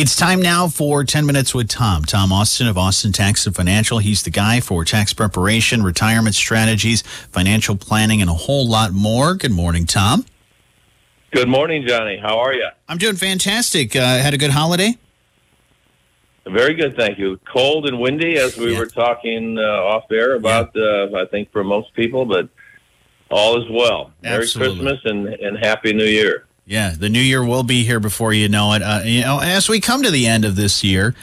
It's time now for 10 Minutes with Tom. Tom Austin of Austin Tax and Financial. He's the guy for tax preparation, retirement strategies, financial planning, and a whole lot more. Good morning, Tom. Good morning, Johnny. How are you? I'm doing fantastic. Had a good holiday? Very good, thank you. Cold and windy, as we were talking off air about, I think, for most people, but all is well. Absolutely. Merry Christmas and Happy New Year. Yeah, the new year will be here before you know it. As we come to the end of this year,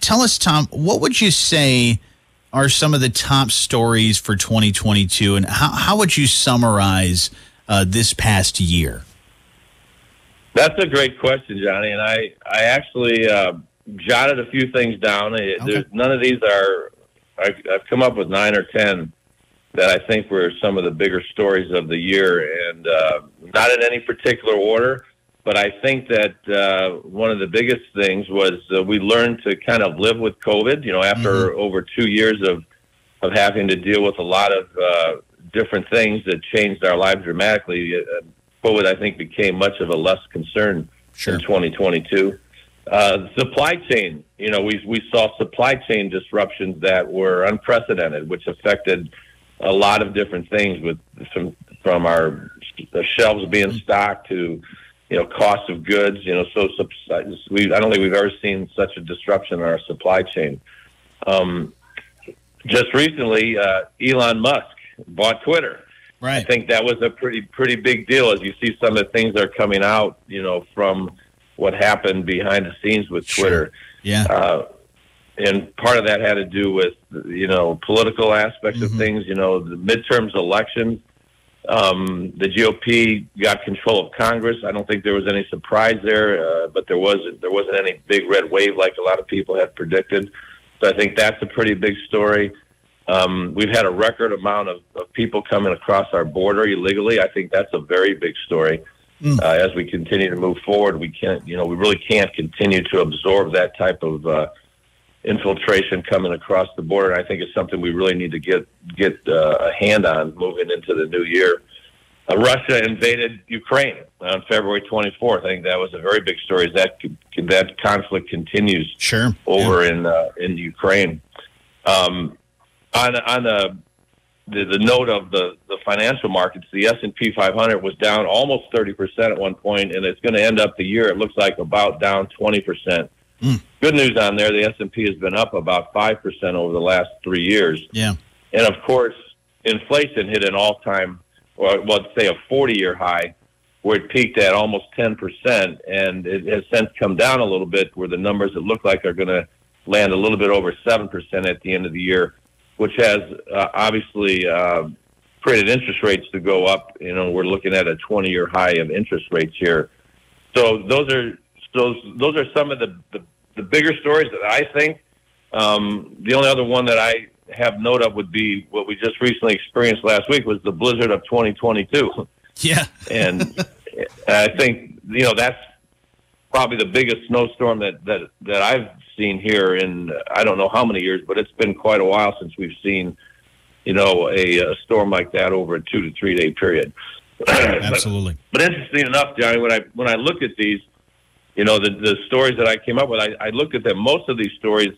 tell us, Tom, what would you say are some of the top stories for 2022, and how would you summarize this past year? That's a great question, Johnny, and I actually jotted a few things down. Okay. None of these are – I've come up with 9 or 10 that I think were some of the bigger stories of the year, and not in any particular order, but I think that one of the biggest things was we learned to kind of live with COVID, you know, after over 2 years of having to deal with a lot of different things that changed our lives dramatically. COVID, I think, became much of a less concern in 2022. Supply chain, you know, we saw supply chain disruptions that were unprecedented, which affected a lot of different things, with from our shelves being stocked to, you know, cost of goods. You know, I don't think we've ever seen such a disruption in our supply chain. Just recently, Elon Musk bought Twitter. Right. I think that was a pretty big deal, as you see some of the things that are coming out, you know, from what happened behind the scenes with Twitter. Sure. Yeah. And part of that had to do with, you know, political aspects of things, you know, the midterms elections. The GOP got control of Congress. I don't think there was any surprise there, but there wasn't any big red wave like a lot of people had predicted. So I think that's a pretty big story. We've had a record amount of people coming across our border illegally. I think that's a very big story. As we continue to move forward, we really can't continue to absorb that type of infiltration coming across the border. I think it's something we really need to get a hand on moving into the new year. Russia invaded Ukraine on February 24th. I think that was a very big story. That conflict continues in Ukraine. On the note of the financial markets, the S&P 500 was down almost 30% at one point, and it's going to end up the year, it looks like, about down 20%. Good news on there, the S&P has been up about 5% over the last 3 years. Yeah. And, of course, inflation hit an all-time, a 40-year high, where it peaked at almost 10%, and it has since come down a little bit, where the numbers that look like are going to land a little bit over 7% at the end of the year, which has obviously created interest rates to go up. You know, we're looking at a 20-year high of interest rates here. So those are some of the bigger stories that I think. The only other one that I have note of would be what we just recently experienced last week, was the blizzard of 2022. Yeah. And I think, you know, that's probably the biggest snowstorm that I've seen here in I don't know how many years, but it's been quite a while since we've seen, you know, a storm like that over a 2 to 3 day period. Absolutely. But interesting enough, Johnny, when I look at these, you know, the stories that I came up with, I looked at them. Most of these stories,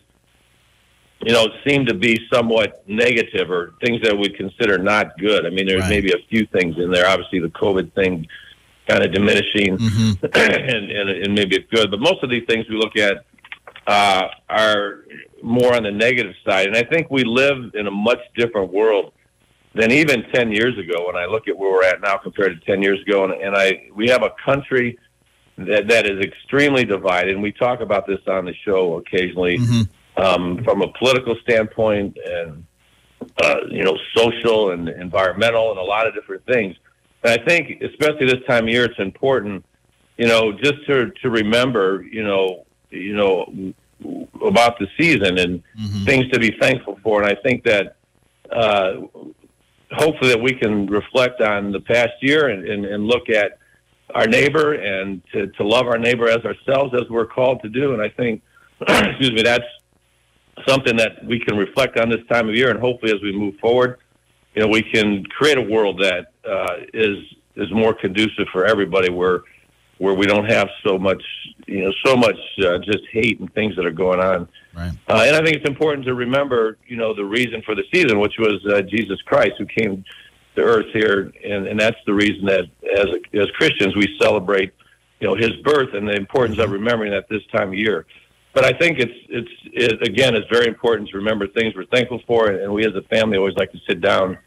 you know, seem to be somewhat negative or things that we consider not good. I mean, there's maybe a few things in there. Obviously, the COVID thing kind of diminishing and maybe it's good. But most of these things we look at are more on the negative side. And I think we live in a much different world than even 10 years ago. When I look at where we're at now compared to 10 years ago, and we have a country that is extremely divided. And we talk about this on the show occasionally, from a political standpoint and, you know, social and environmental and a lot of different things. And I think, especially this time of year, it's important, you know, just to remember, you know, about the season and things to be thankful for. And I think that hopefully that we can reflect on the past year and look at our neighbor and to love our neighbor as ourselves, as we're called to do. And I think, excuse me, that's something that we can reflect on this time of year. And hopefully as we move forward, you know, we can create a world that is more conducive for everybody, where where we don't have so much just hate and things that are going on. Right. And I think it's important to remember, the reason for the season, which was Jesus Christ, who came to earth here. And that's the reason that as Christians, we celebrate, his birth and the importance of remembering that this time of year. But I think it's very important to remember things we're thankful for. And we as a family always like to sit down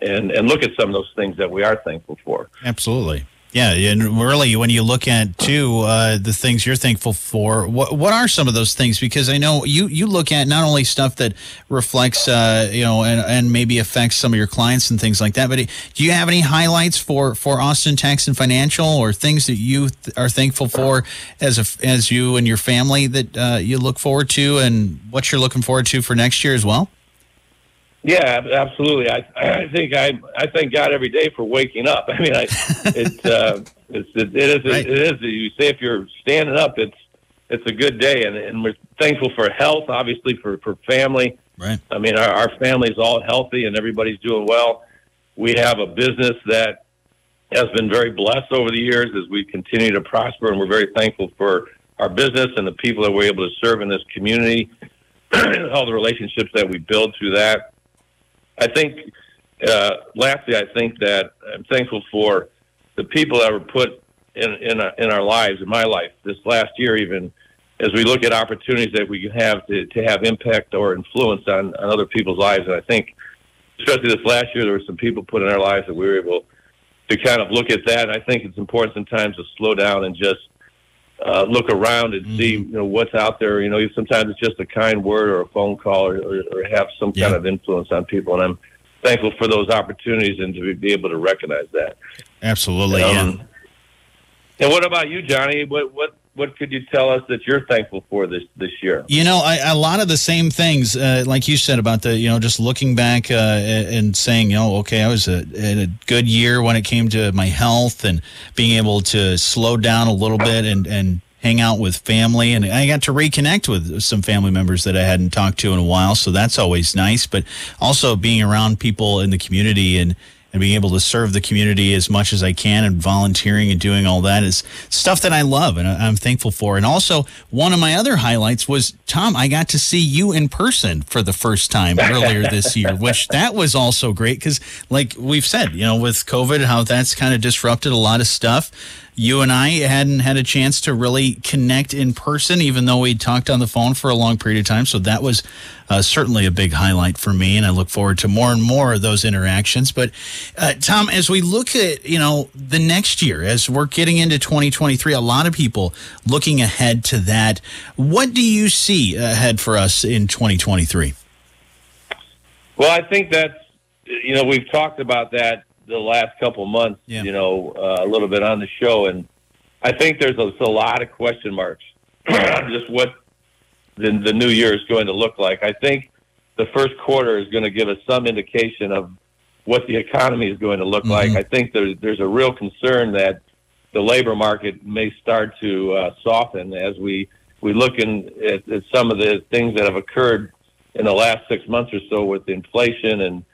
and look at some of those things that we are thankful for. Absolutely. Yeah, and really, when you look at, too, the things you're thankful for, what are some of those things? Because I know you look at not only stuff that reflects, and maybe affects some of your clients and things like that, but do you have any highlights for Austin Tax and Financial, or things that you are thankful for as you and your family that you look forward to, and what you're looking forward to for next year as well? Yeah, absolutely. I think I thank God every day for waking up. I mean, it is. You say if you're standing up, it's a good day, and we're thankful for health, obviously for family. Right. I mean, our family's all healthy and everybody's doing well. We have a business that has been very blessed over the years as we continue to prosper, and we're very thankful for our business and the people that we're able to serve in this community, all the relationships that we build through that. I think, lastly, I think that I'm thankful for the people that were put in our lives, in my life, this last year even, as we look at opportunities that we have to have impact or influence on other people's lives. And I think, especially this last year, there were some people put in our lives that we were able to kind of look at that. And I think it's important sometimes to slow down and just look around and see, what's out there. Sometimes it's just a kind word or a phone call or have some kind of influence on people. And I'm thankful for those opportunities and to be able to recognize that. Absolutely. And what about you, Johnny? What could you tell us that you're thankful for this year? A lot of the same things, like you said about the, just looking back and saying, okay, I was in a good year when it came to my health and being able to slow down a little bit and hang out with family. And I got to reconnect with some family members that I hadn't talked to in a while. So that's always nice. But also being around people in the community and being able to serve the community as much as I can, and volunteering and doing all that is stuff that I love and I'm thankful for. And also, one of my other highlights was, Tom, I got to see you in person for the first time earlier this year, which that was also great because, like we've said, with COVID, how that's kind of disrupted a lot of stuff. You and I hadn't had a chance to really connect in person, even though we talked on the phone for a long period of time. So that was certainly a big highlight for me, and I look forward to more and more of those interactions. But, Tom, as we look at, the next year, as we're getting into 2023, a lot of people looking ahead to that. What do you see ahead for us in 2023? Well, I think that's, we've talked about that the last couple months, a little bit on the show. And I think there's a lot of question marks on just what the new year is going to look like. I think the first quarter is going to give us some indication of what the economy is going to look like. I think there's a real concern that the labor market may start to soften as we look at some of the things that have occurred in the last 6 months or so with inflation and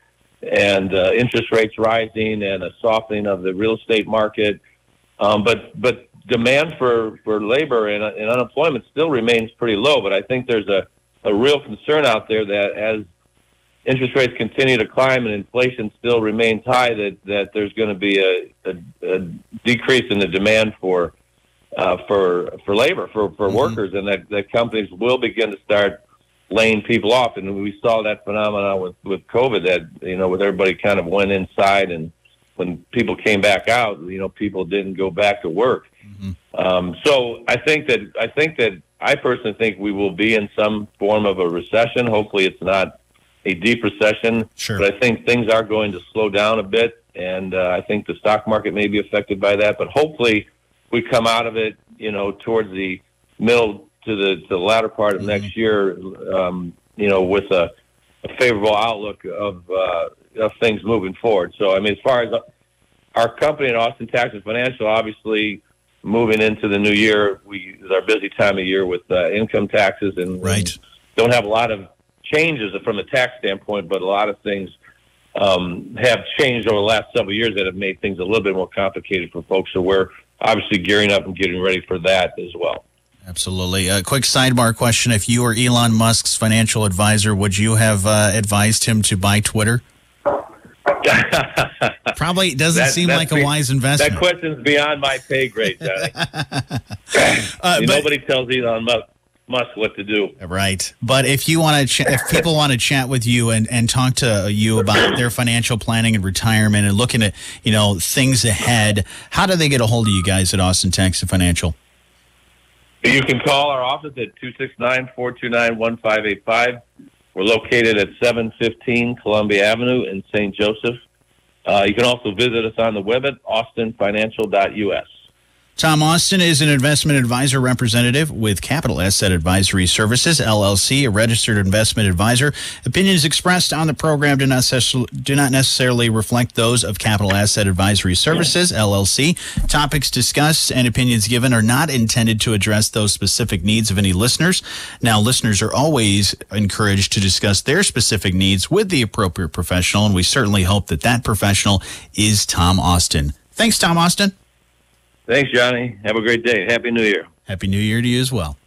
interest rates rising and a softening of the real estate market. But demand for labor and unemployment still remains pretty low. But I think there's a real concern out there that as interest rates continue to climb and inflation still remains high, that there's going to be a decrease in the demand for labor, for workers, and that companies will begin to start laying people off. And we saw that phenomenon with COVID, that, with everybody kind of went inside, and when people came back out, people didn't go back to work. So I personally think we will be in some form of a recession. Hopefully it's not a deep recession, but I think things are going to slow down a bit. And I think the stock market may be affected by that, but hopefully we come out of it, towards the middle to the latter part of next year, with a favorable outlook of things moving forward. So, I mean, as far as our company and Austin Tax and Financial, obviously moving into the new year, it's our busy time of year with income taxes, and don't have a lot of changes from a tax standpoint, but a lot of things have changed over the last several years that have made things a little bit more complicated for folks. So we're obviously gearing up and getting ready for that as well. Absolutely. A quick sidebar question. If you were Elon Musk's financial advisor, would you have advised him to buy Twitter? Probably doesn't seem like a wise investment. That question's beyond my pay grade, Danny. Nobody tells Elon Musk what to do. Right. But if you want to, if people want to chat with you and talk to you about their financial planning and retirement and looking at, you know, things ahead, how do they get a hold of you guys at Austin Tax and Financial? You can call our office at 269-429-1585. We're located at 715 Columbia Avenue in St. Joseph. You can also visit us on the web at austinfinancial.us. Tom Austin is an investment advisor representative with Capital Asset Advisory Services, LLC, a registered investment advisor. Opinions expressed on the program do not necessarily reflect those of Capital Asset Advisory Services, LLC. Topics discussed and opinions given are not intended to address those specific needs of any listeners. Now, listeners are always encouraged to discuss their specific needs with the appropriate professional, and we certainly hope that that professional is Tom Austin. Thanks, Tom Austin. Thanks, Johnny. Have a great day. Happy New Year. Happy New Year to you as well.